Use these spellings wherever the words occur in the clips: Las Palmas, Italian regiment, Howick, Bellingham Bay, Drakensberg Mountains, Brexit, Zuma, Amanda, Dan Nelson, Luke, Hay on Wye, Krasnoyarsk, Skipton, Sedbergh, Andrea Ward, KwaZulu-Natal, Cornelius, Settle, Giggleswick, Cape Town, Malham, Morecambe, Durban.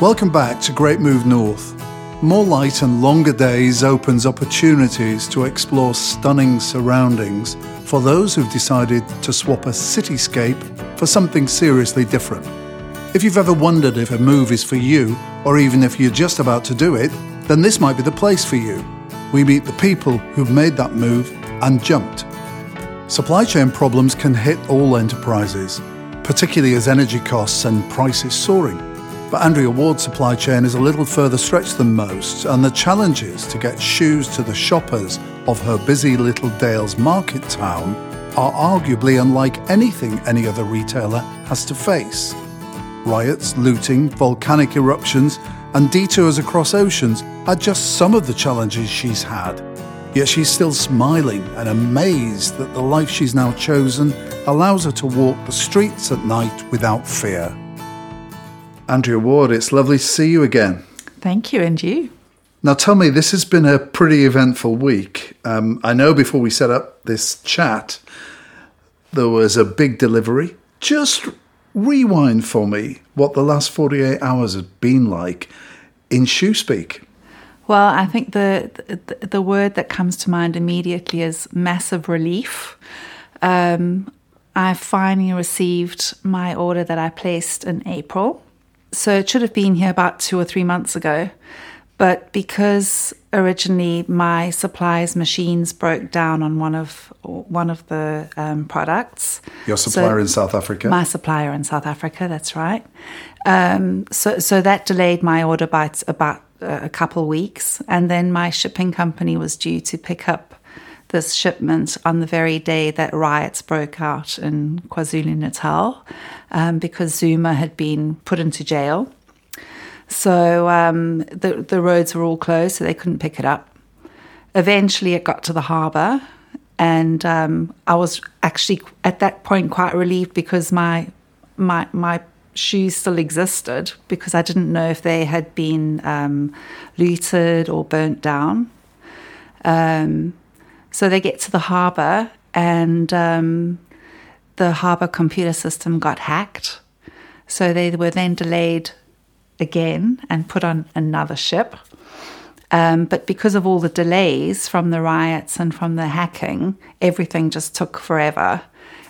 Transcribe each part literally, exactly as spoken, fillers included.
Welcome back to Great Move North. More light and longer days opens opportunities to explore stunning surroundings for those who've decided to swap a cityscape for something seriously different. If you've ever wondered if a move is for you, or even if you're just about to do it, then this might be the place for you. We meet the people who've made that move and jumped. Supply chain problems can hit all enterprises, particularly as energy costs and prices soaring. But Andrea Ward's supply chain is a little further stretched than most, and the challenge is to get shoes to the shoppers of her busy little Dales market town are arguably unlike anything any other retailer has to face. Riots, looting, volcanic eruptions, and detours across oceans are just some of the challenges she's had. Yet she's still smiling and amazed that the life she's now chosen allows her to walk the streets at night without fear. Andrea Ward, it's lovely to see you again. Thank you, and you. Now tell me, this has been a pretty eventful week. Um, I know before we set up this chat, there was a big delivery. Just rewind for me what the last forty-eight hours had been like in shoe speak. Well, I think the, the the word that comes to mind immediately is massive relief. Um, I finally received my order that I placed in April. So it should have been here about two or three months ago. But because originally my suppliers' machines broke down on one of one of the um, products. Your supplier so in South Africa? My supplier in South Africa, that's right. Um, so, so that delayed my order by about a couple weeks, and then my shipping company was due to pick up this shipment on the very day that riots broke out in KwaZulu-Natal um, because Zuma had been put into jail. So um, the, the roads were all closed, so they couldn't pick it up. Eventually it got to the harbour, and um, I was actually at that point quite relieved because my my my shoes still existed, because I didn't know if they had been um, looted or burnt down. Um, so they get to the harbour, and um, the harbour computer system got hacked. So they were then delayed again and put on another ship. Um, but because of all the delays from the riots and from the hacking, everything just took forever.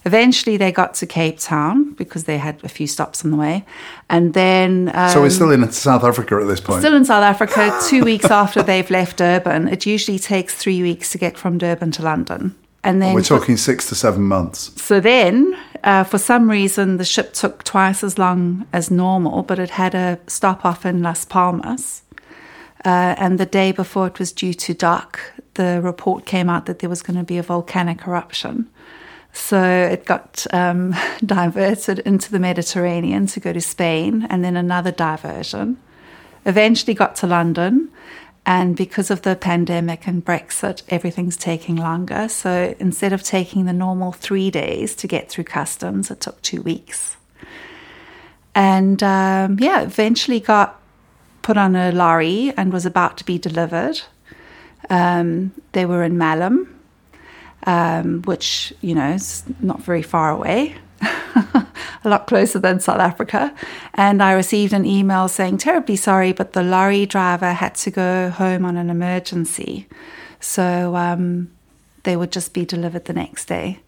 Eventually they got to Cape Town because they had a few stops on the way. And then... Um, so we're still in South Africa at this point? Still in South Africa, two weeks after they've left Durban. It usually takes three weeks to get from Durban to London. And then... We're talking for, six to seven months. So then, uh, for some reason, the ship took twice as long as normal, but it had a stop off in Las Palmas. Uh, and the day before it was due to dock, the report came out that there was going to be a volcanic eruption. So it got um, diverted into the Mediterranean to go to Spain, and then another diversion. Eventually got to London, and because of the pandemic and Brexit, everything's taking longer. So instead of taking the normal three days to get through customs, it took two weeks. And um, yeah, eventually got put on a lorry and was about to be delivered. Um, they were in Malham. Um, which, you know, is not very far away, a lot closer than South Africa. And I received an email saying, terribly sorry, but the lorry driver had to go home on an emergency. So um, they would just be delivered the next day.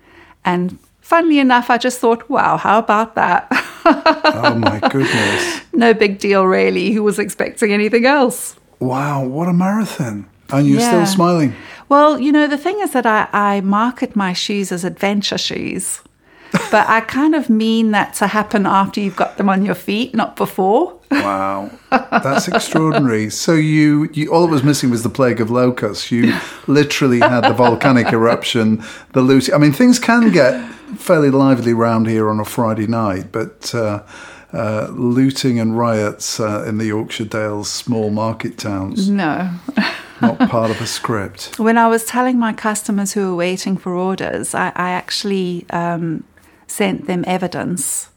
And funnily enough, I just thought, wow, how about that? Oh, my goodness. No big deal, really. Who was expecting anything else? Wow, what a marathon. And you're yeah. still smiling. Well, you know, the thing is that I, I market my shoes as adventure shoes. But I kind of mean that to happen after you've got them on your feet, not before. Wow. That's extraordinary. So you, you all that was missing was the plague of locusts. You literally had the volcanic eruption, the looting. I mean, things can get fairly lively round here on a Friday night, but... Uh, Uh, looting and riots uh, in the Yorkshire Dales small market towns. No. Not part of a script. When I was telling my customers who were waiting for orders, I, I actually um, sent them evidence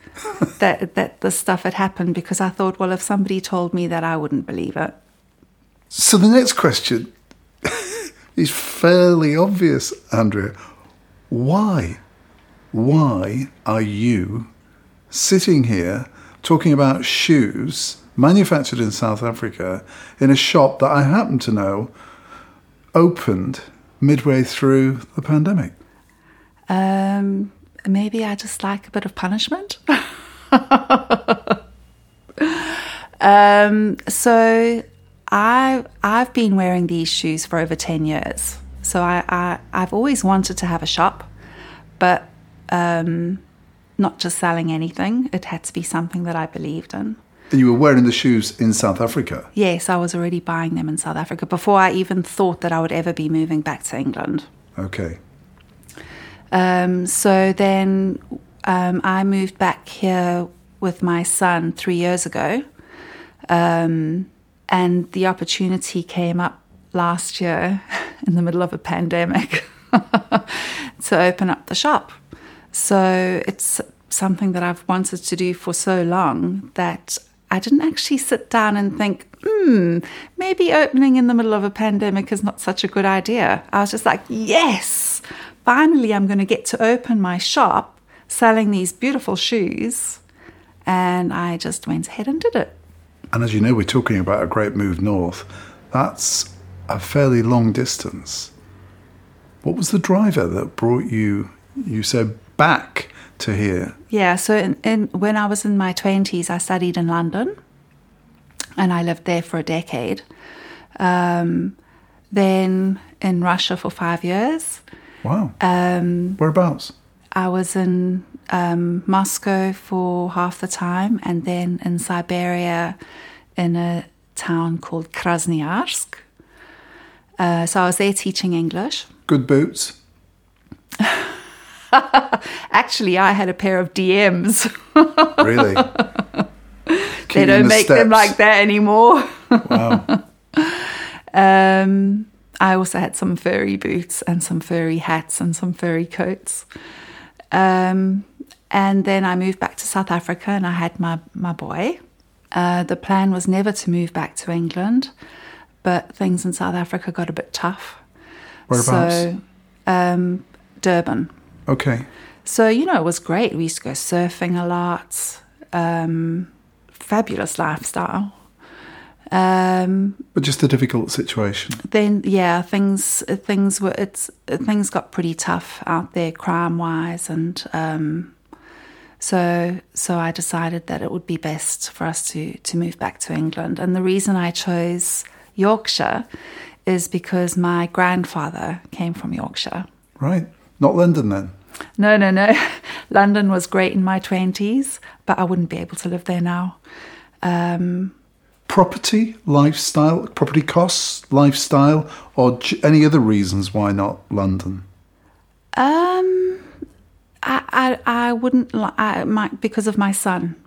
that, that this stuff had happened, because I thought, well, if somebody told me that, I wouldn't believe it. So the next question is fairly obvious, Andrea. Why? Why are you sitting here talking about shoes manufactured in South Africa in a shop that I happen to know opened midway through the pandemic? Um, maybe I just like a bit of punishment. um, so I, I've been wearing these shoes for over ten years. So I, I, I've always wanted to have a shop, but um, not just selling anything. It had to be something that I believed in. And you were wearing the shoes in South Africa? Yes, I was already buying them in South Africa before I even thought that I would ever be moving back to England. Okay. Um, so then um, I moved back here with my son three years ago, um, and the opportunity came up last year in the middle of a pandemic to open up the shop. So it's something that I've wanted to do for so long that I didn't actually sit down and think, hmm, maybe opening in the middle of a pandemic is not such a good idea. I was just like, yes, finally I'm going to get to open my shop selling these beautiful shoes. And I just went ahead and did it. And as you know, we're talking about a great move north. That's a fairly long distance. What was the driver that brought you, you said, back to here? Yeah, so in, in, when I was in my twenties, I studied in London and I lived there for a decade. Um, then in Russia for five years. Wow. Um, Whereabouts? I was in um, Moscow for half the time and then in Siberia in a town called Krasnoyarsk. Uh, so I was there teaching English. Good boots? Actually, I had a pair of D Ms. Really? They don't make them like that anymore. Wow. Um, I also had some furry boots and some furry hats and some furry coats. Um, and then I moved back to South Africa and I had my, my boy. Uh, the plan was never to move back to England, but things in South Africa got a bit tough. Whereabouts? So, um, Durban. Okay. So, you know, it was great. We used to go surfing a lot. Um, fabulous lifestyle. Um, but just a difficult situation. Then, yeah, things things were it's things got pretty tough out there, crime-wise, and um, so so I decided that it would be best for us to to move back to England. And the reason I chose Yorkshire is because my grandfather came from Yorkshire. Right. Not London then? No, no, no. London was great in my twenties, but I wouldn't be able to live there now. Um, property, lifestyle, property costs, lifestyle, or any other reasons why not London? Um, I, I, I wouldn't. I might because of my son.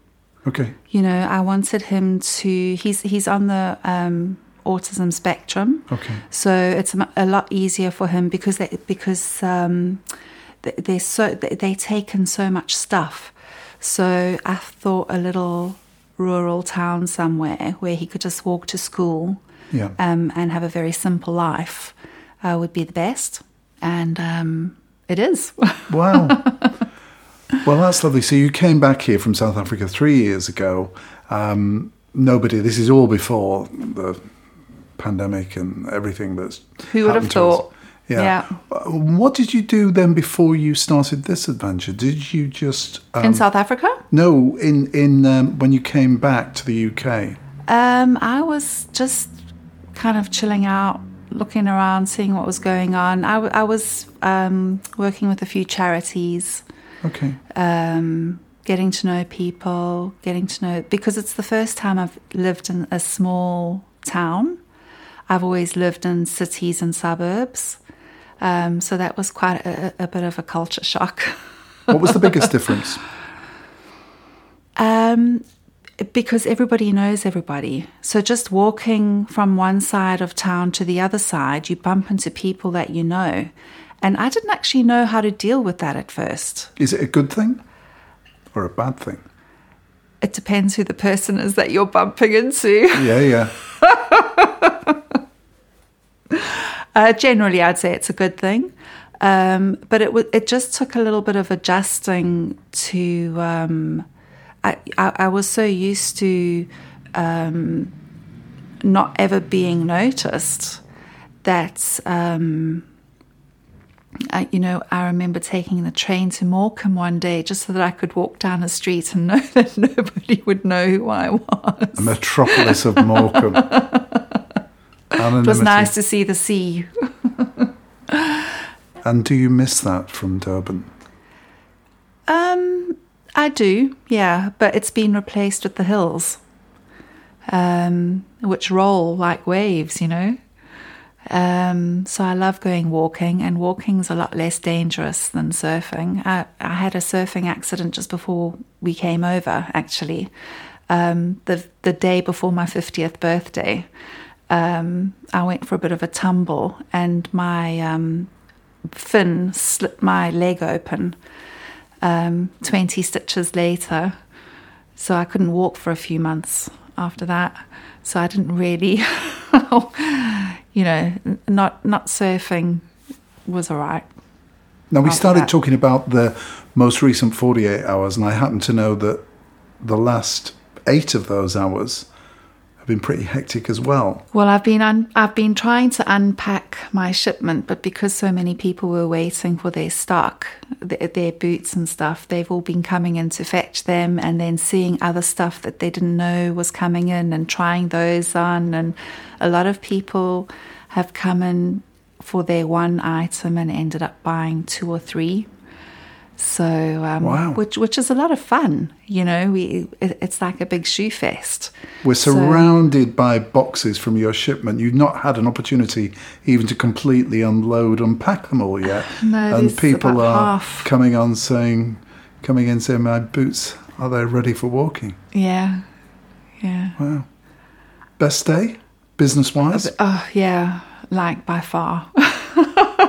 Okay. You know, I wanted him to. He's he's on the um, autism spectrum. Okay. So it's a lot easier for him because they, because um, they're so they take in so much stuff. So I thought a little rural town somewhere where he could just walk to school, yeah, um, and have a very simple life uh, would be the best. And um, it is. Wow. Well, that's lovely. So you came back here from South Africa three years ago. Um, nobody. This is all before the pandemic and everything that's who would have thought. Yeah. yeah. What did you do then before you started this adventure? Did you just um, in South Africa? No, in in um, when you came back to the U K. Um, I was just kind of chilling out, looking around, seeing what was going on. I, w- I was um, working with a few charities. Okay. Um, getting to know people, getting to know because it's the first time I've lived in a small town. I've always lived in cities and suburbs. Um, so that was quite a, a bit of a culture shock. What was the biggest difference? Um, because everybody knows everybody. So just walking from one side of town to the other side, you bump into people that you know. And I didn't actually know how to deal with that at first. Is it a good thing or a bad thing? It depends who the person is that you're bumping into. Yeah, yeah. Uh, generally, I'd say it's a good thing, um, but it w- it just took a little bit of adjusting to. Um, I, I I was so used to um, not ever being noticed, that's, um, I, you know, I remember taking the train to Morecambe one day just so that I could walk down a street and know that nobody would know who I was. The metropolis of Morecambe. It was nice to see the sea. And do you miss that from Durban? Um, I do, yeah, but it's been replaced with the hills, um, which roll like waves, you know. Um, so I love going walking, and walking's a lot less dangerous than surfing. I, I had a surfing accident just before we came over, actually, um, the the day before my fiftieth birthday. Um, I went for a bit of a tumble, and my um, fin slit my leg open. Um, twenty stitches later, so I couldn't walk for a few months after that. So I didn't really, you know, not not surfing was all right. Now, we started that. talking about the most recent forty-eight hours, and I happen to know that the last eight of those hours have been pretty hectic as well. Well, I've been un- I've been trying to unpack my shipment, but because so many people were waiting for their stock, th- their boots and stuff, they've all been coming in to fetch them, and then seeing other stuff that they didn't know was coming in and trying those on. And a lot of people have come in for their one item and ended up buying two or three. So, um, wow. which which is a lot of fun, you know. We it, it's like a big shoe fest. We're surrounded so, by boxes from your shipment. You've not had an opportunity even to completely unload, unpack them all yet. No, and people are half. coming on saying, coming in saying, "My boots, are they ready for walking?" Yeah, yeah. Wow, best day business wise. Oh yeah, like by far.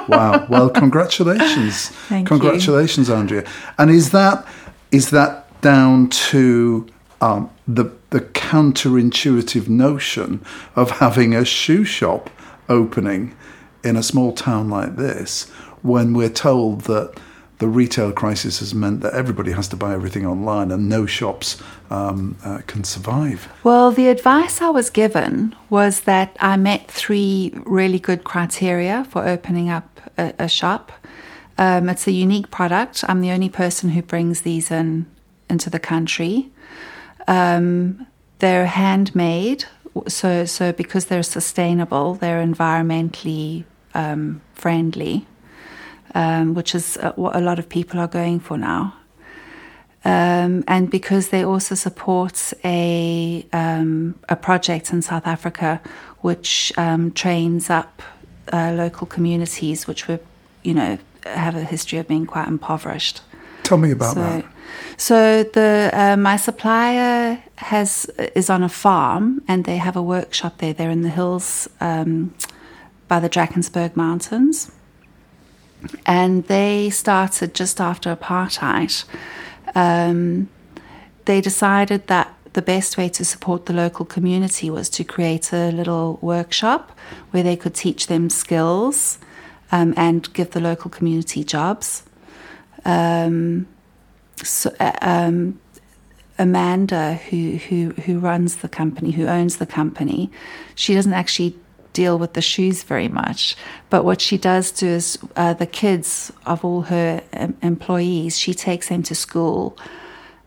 Wow. Well, congratulations. Thank congratulations, you. Andrea. And is that is that down to um, the the counterintuitive notion of having a shoe shop opening in a small town like this, when we're told that the retail crisis has meant that everybody has to buy everything online and no shops um, uh, can survive? Well, the advice I was given was that I met three really good criteria for opening up a, a shop. Um, it's a unique product. I'm the only person who brings these in into the country. Um, they're handmade, so so because they're sustainable, they're environmentally um, friendly. Um, which is what a lot of people are going for now. Um, and because they also support a um, a project in South Africa which um, trains up uh, local communities which were, you know, have a history of being quite impoverished. Tell me about so, that. So the uh, my supplier has is on a farm, and they have a workshop there. They're in the hills um, by the Drakensberg Mountains. And they started just after apartheid. Um, they decided that the best way to support the local community was to create a little workshop where they could teach them skills um, and give the local community jobs. Um, so, uh, um, Amanda, who, who who runs the company, who owns the company, she doesn't actually deal with the shoes very much, but what she does do is uh, the kids of all her um, employees, she takes them to school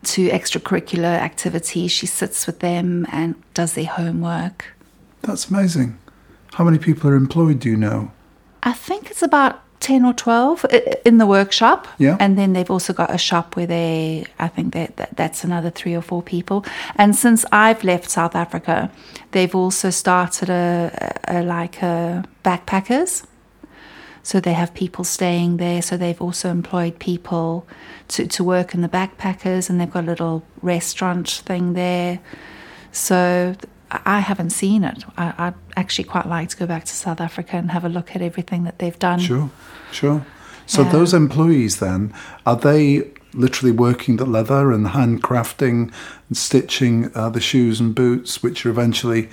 to extracurricular activities. She sits with them and does their homework. That's amazing. How many people are employed, do you know? I think it's about ten or twelve in the workshop. Yeah. And then they've also got a shop where they, I think that, that that's another three or four people. And since I've left South Africa, they've also started a, a like a backpackers. So they have people staying there. So they've also employed people to, to work in the backpackers, and they've got a little restaurant thing there. So I haven't seen it. I, I'd actually quite like to go back to South Africa and have a look at everything that they've done. Sure, sure. So um, those employees then, are they literally working the leather and handcrafting and stitching uh, the shoes and boots, which are eventually,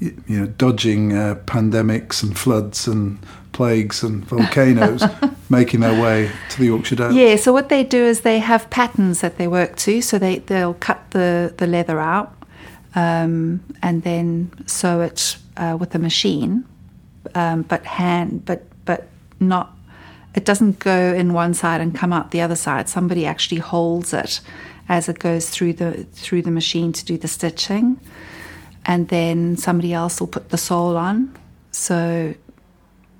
you know, dodging uh, pandemics and floods and plagues and volcanoes, making their way to the Yorkshire Dales? Yeah, so what they do is they have patterns that they work to. So they, they'll cut the, the leather out. um, and then sew it uh, with a machine, um, but hand, but but not. It doesn't go in one side and come out the other side. Somebody actually holds it as it goes through the through the machine to do the stitching, and then somebody else will put the sole on. So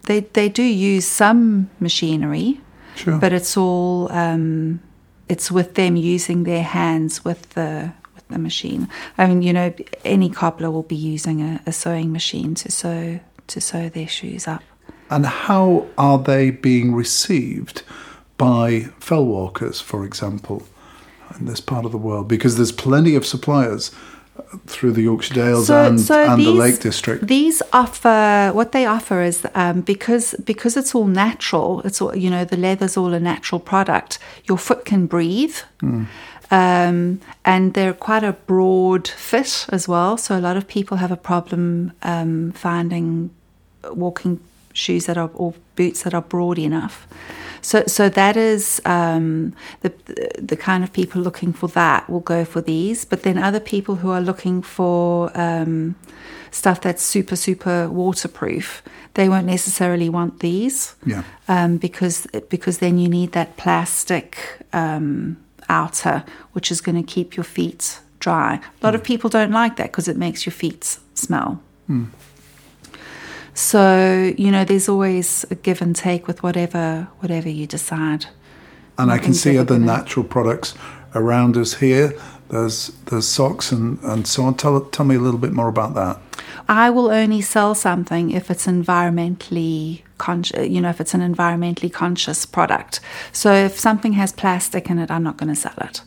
they they do use some machinery, sure. But it's all um, it's with them using their hands with the with the machine. I mean, you know, any cobbler will be using a, a sewing machine to sew to sew their shoes up. And how are they being received by fell walkers, for example, in this part of the world? Because there's plenty of suppliers through the Yorkshire Dales so, and, so and these, the Lake District. These offer, what they offer is, um, because because it's all natural, it's all, you know, the leather's all a natural product, your foot can breathe. Mm. Um, and they're quite a broad fit as well. So a lot of people have a problem um, finding walking shoes that are or boots that are broad enough, so so that is um, the the kind of people looking for that will go for these. But then other people who are looking for um, stuff that's super super waterproof, they won't necessarily want these, yeah, um, because because then you need that plastic um, outer which is going to keep your feet dry. A lot mm. of people don't like that because it makes your feet smell. Mm. So, you know, there's always a give and take with whatever whatever you decide. And I can see other natural products around us here. There's there's socks and, and so on. Tell, tell me a little bit more about that. I will only sell something if it's environmentally conscious, you know, if it's an environmentally conscious product. So if something has plastic in it, I'm not going to sell it.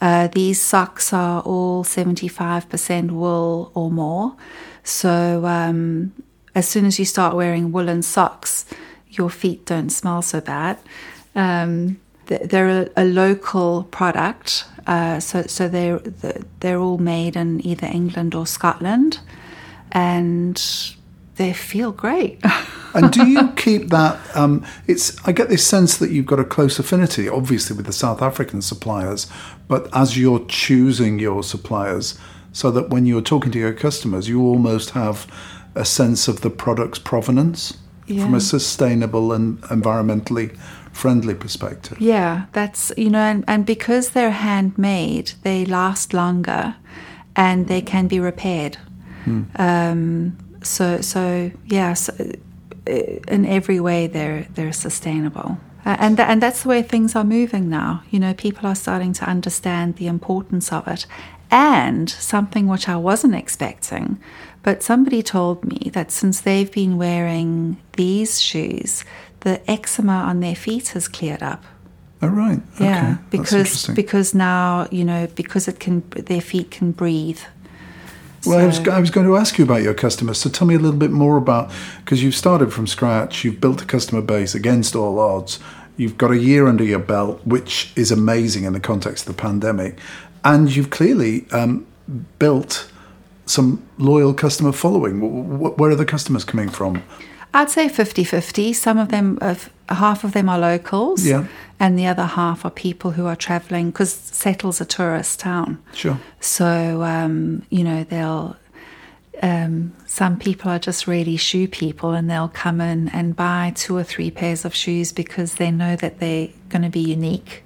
Uh, these socks are all seventy-five percent wool or more. So um as soon as you start wearing woolen socks, your feet don't smell so bad. Um, they're a, a local product, uh, so so they're they're all made in either England or Scotland, and they feel great. And do you keep that? Um, it's I get this sense that you've got a close affinity, obviously, with the South African suppliers, but as you're choosing your suppliers, so that when you're talking to your customers, you almost have a sense of the product's provenance, yeah, from a sustainable and environmentally friendly perspective. Yeah, that's, you know, and, and because they're handmade, they last longer and they can be repaired. Hmm. Um, so, so yeah, so, in every way they're they're sustainable. Uh, and th- and that's the way things are moving now. You know, people are starting to understand the importance of it. And something which I wasn't expecting, but somebody told me that since they've been wearing these shoes, the eczema on their feet has cleared up. Oh right, okay. Yeah, because because now, you know, because it can, their feet can breathe. Well, so. I was I was going to ask you about your customers. So tell me a little bit more about, because you've started from scratch, you've built a customer base against all odds, you've got a year under your belt, which is amazing in the context of the pandemic, and you've clearly um, built some loyal customer following. Where are the customers coming from? I'd say fifty-fifty. Some of them, have, half of them are locals, yeah, and the other half are people who are travelling, because Settle's a tourist town. Sure. So, um, you know, they'll, um, some people are just really shoe people, and they'll come in and buy two or three pairs of shoes because they know that they're going to be unique.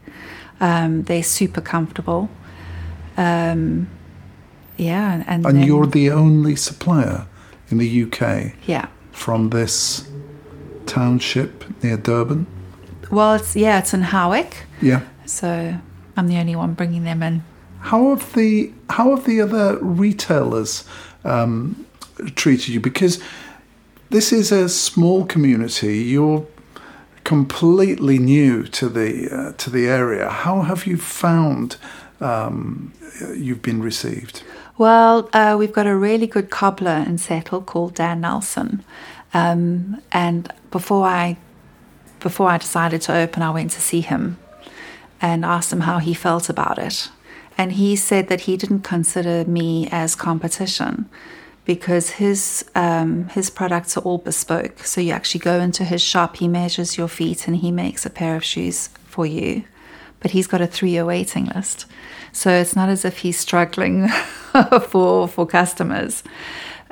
Um, they're super comfortable. Um, Yeah, and and then, you're the only supplier in the U K. Yeah, from this township near Durban. Well, it's yeah, it's in Howick. Yeah, so I'm the only one bringing them in. How have the how have the other retailers um, treated you? Because this is a small community. You're completely new to the uh, to the area. How have you found um, you've been received? Well, uh, we've got a really good cobbler in Settle called Dan Nelson. Um, and before I before I decided to open, I went to see him and asked him how he felt about it. And he said that he didn't consider me as competition because his um, his products are all bespoke. So you actually go into his shop, he measures your feet, and he makes a pair of shoes for you but he's got a three-year waiting list. So it's not as if he's struggling for for customers.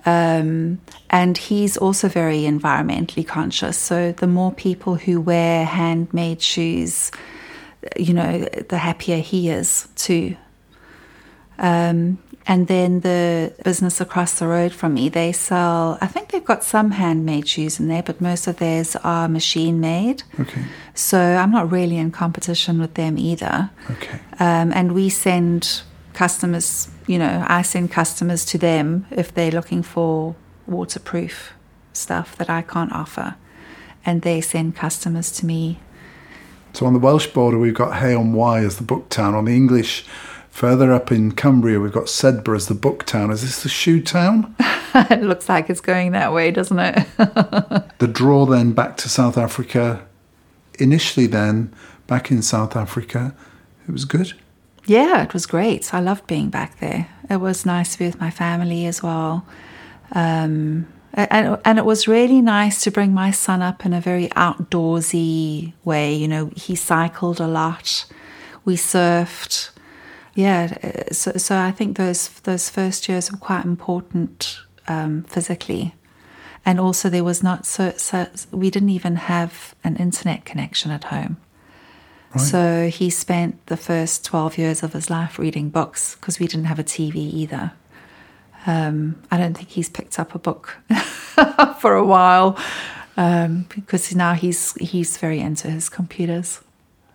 Um, and he's also very environmentally conscious. So the more people who wear handmade shoes, you know, the happier he is too. Um, and then the business across the road from me, they sell, I think they've got some handmade shoes in there, but most of theirs are machine made. Okay. So I'm not really in competition with them either. Okay. Um, and we send customers, you know, I send customers to them if they're looking for waterproof stuff that I can't offer. And they send customers to me. So on the Welsh border, we've got Hay on Wye as the book town. On the English, further up in Cumbria, we've got Sedbergh as the book town. Is this the shoe town? It looks like it's going that way, doesn't it? The draw then back to South Africa. Initially then, back in South Africa, it was good. Yeah, it was great. I loved being back there. It was nice to be with my family as well. Um, and, and it was really nice to bring my son up in a very outdoorsy way. You know, he cycled a lot. We surfed. Yeah, so so I think those those first years were quite important um, physically. And also there was not so, so... We didn't even have an internet connection at home. Right. So he spent the first twelve years of his life reading books because we didn't have a T V either. Um, I don't think he's picked up a book for a while um, because now he's he's very into his computers.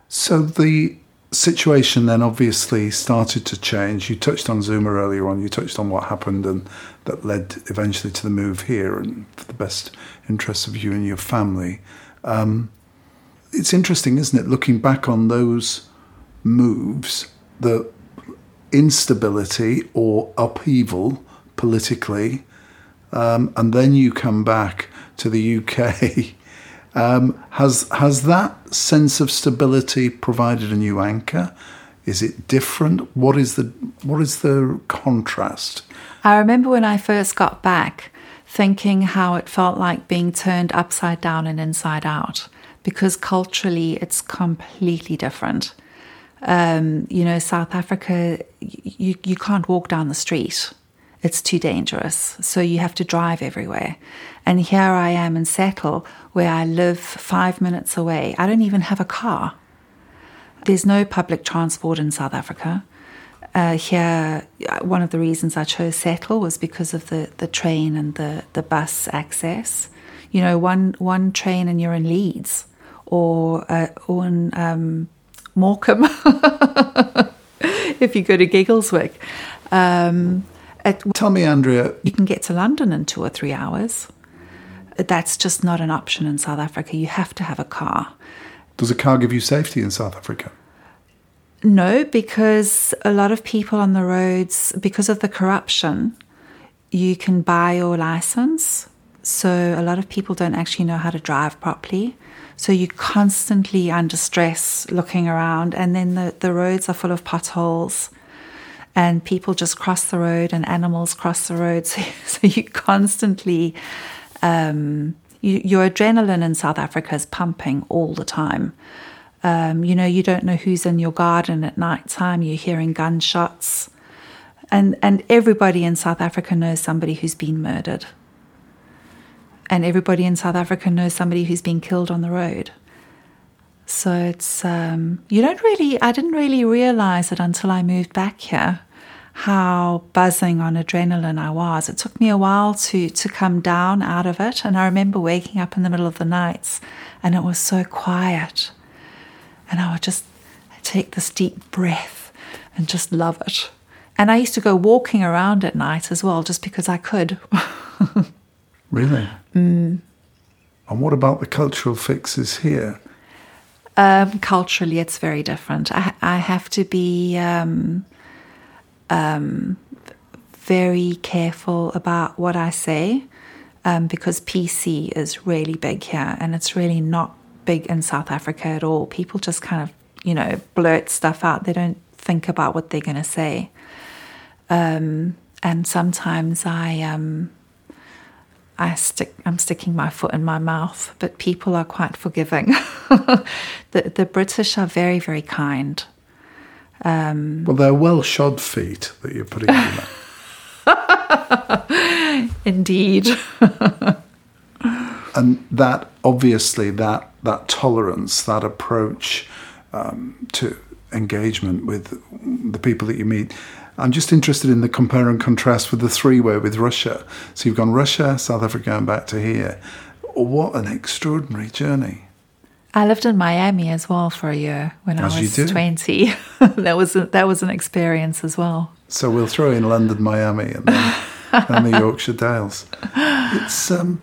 So the situation then obviously started to change. You touched on Zuma earlier on. You touched on what happened and that led eventually to the move here and for the best interests of you and your family. Um It's interesting, isn't it, looking back on those moves, the instability or upheaval politically, um, and then you come back to the U K. um, has has that sense of stability provided a new anchor? Is it different? What is the what is the contrast? I remember when I first got back, thinking how it felt like being turned upside down and inside out. Because culturally it's completely different. Um, you know, South Africa, you, you can't walk down the street. It's too dangerous. So you have to drive everywhere. And here I am in Settle, where I live five minutes away. I don't even have a car. There's no public transport in South Africa. Uh, here, one of the reasons I chose Settle was because of the, the train and the, the bus access. You know, one, one train and you're in Leeds. Or uh, on um, Morecambe, if you go to Giggleswick. Um, at, Tell me, Andrea. You can get to London in two or three hours. That's just not an option in South Africa. You have to have a car. Does a car give you safety in South Africa? No, because a lot of people on the roads, because of the corruption, you can buy your license. So a lot of people don't actually know how to drive properly. So you're constantly under stress looking around, and then the, the roads are full of potholes and people just cross the road and animals cross the road. So, so you constantly, um, you, your adrenaline in South Africa is pumping all the time. Um, you know, you don't know who's in your garden at night time. You're hearing gunshots. And, and everybody in South Africa knows somebody who's been murdered. And everybody in South Africa knows somebody who's been killed on the road. So it's, um, you don't really, I didn't really realise it until I moved back here, how buzzing on adrenaline I was. It took me a while to, to come down out of it. And I remember waking up in the middle of the nights and it was so quiet. And I would just take this deep breath and just love it. And I used to go walking around at night as well, just because I could. Really? Mm. And what about the cultural fixes here? Um, culturally, it's very different. I, I have to be um, um, very careful about what I say um, because P C is really big here and it's really not big in South Africa at all. People just kind of, you know, blurt stuff out. They don't think about what they're going to say. Um, and sometimes I... Um, I stick, I'm sticking my foot in my mouth, but people are quite forgiving. the, the British are very, very kind. Um, well, they're well-shod feet that you're putting in there. Indeed. And that, obviously, that that tolerance, that approach um, to engagement with the people that you meet. I'm just interested in the compare and contrast with the three-way with Russia. So you've gone Russia, South Africa, and back to here. What an extraordinary journey. I lived in Miami as well for a year when as I was twenty. that was a, that was an experience as well. So we'll throw in London, Miami, and then and the Yorkshire Dales. It's um,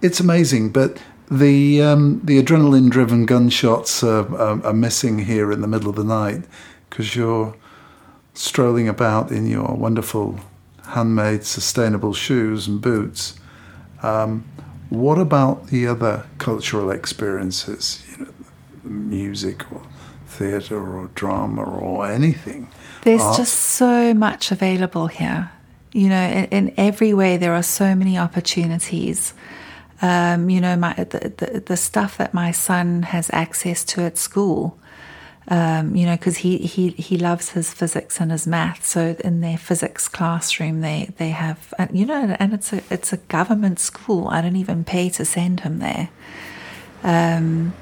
it's amazing, but the um, the adrenaline-driven gunshots are, are, are missing here in the middle of the night because you're strolling about in your wonderful handmade sustainable shoes and boots. Um, what about the other cultural experiences, you know, music or theatre or drama or anything? There's Art. Just so much available here. You know, in, in every way there are so many opportunities. Um, you know, my, the, the, the stuff that my son has access to at school, Um, you know, because he, he, he loves his physics and his math. So in their physics classroom, they, they have, you know, and it's a, it's a government school. I don't even pay to send him there. Um,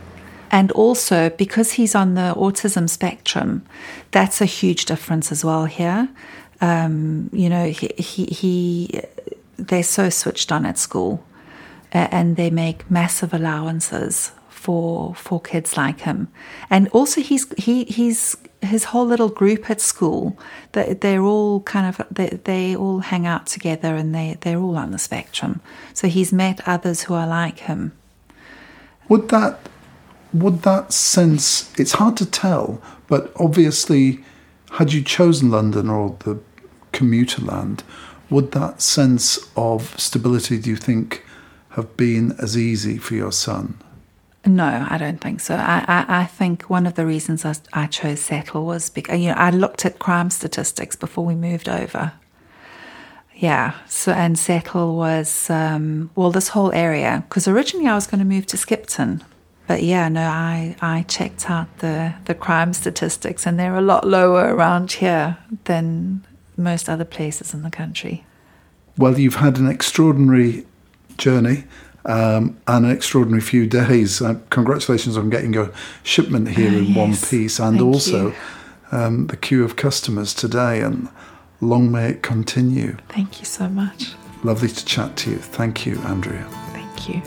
and also because he's on the autism spectrum, that's a huge difference as well here. Um, you know, he, he, he they're so switched on at school uh, and they make massive allowances for for kids like him. And also he's he he's his whole little group at school, that they're all kind of they, they all hang out together, and they they're all on the spectrum, so he's met others who are like him. Would that would that sense, it's hard to tell, but obviously had you chosen London or the commuter land, would that sense of stability, do you think, have been as easy for your son? No, I don't think so. I, I, I think one of the reasons I, I chose Settle was because, you know, I looked at crime statistics before we moved over. Yeah, so and Settle was, um, well, this whole area, because originally I was going to move to Skipton. But yeah, no, I, I checked out the, the crime statistics, and they're a lot lower around here than most other places in the country. Well, you've had an extraordinary journey. Um, and an extraordinary few days. Uh, congratulations on getting your shipment here oh, in yes. one piece, and Thank also um, the queue of customers today, and long may it continue. Thank you so much. Lovely to chat to you. Thank you, Andrea. Thank you.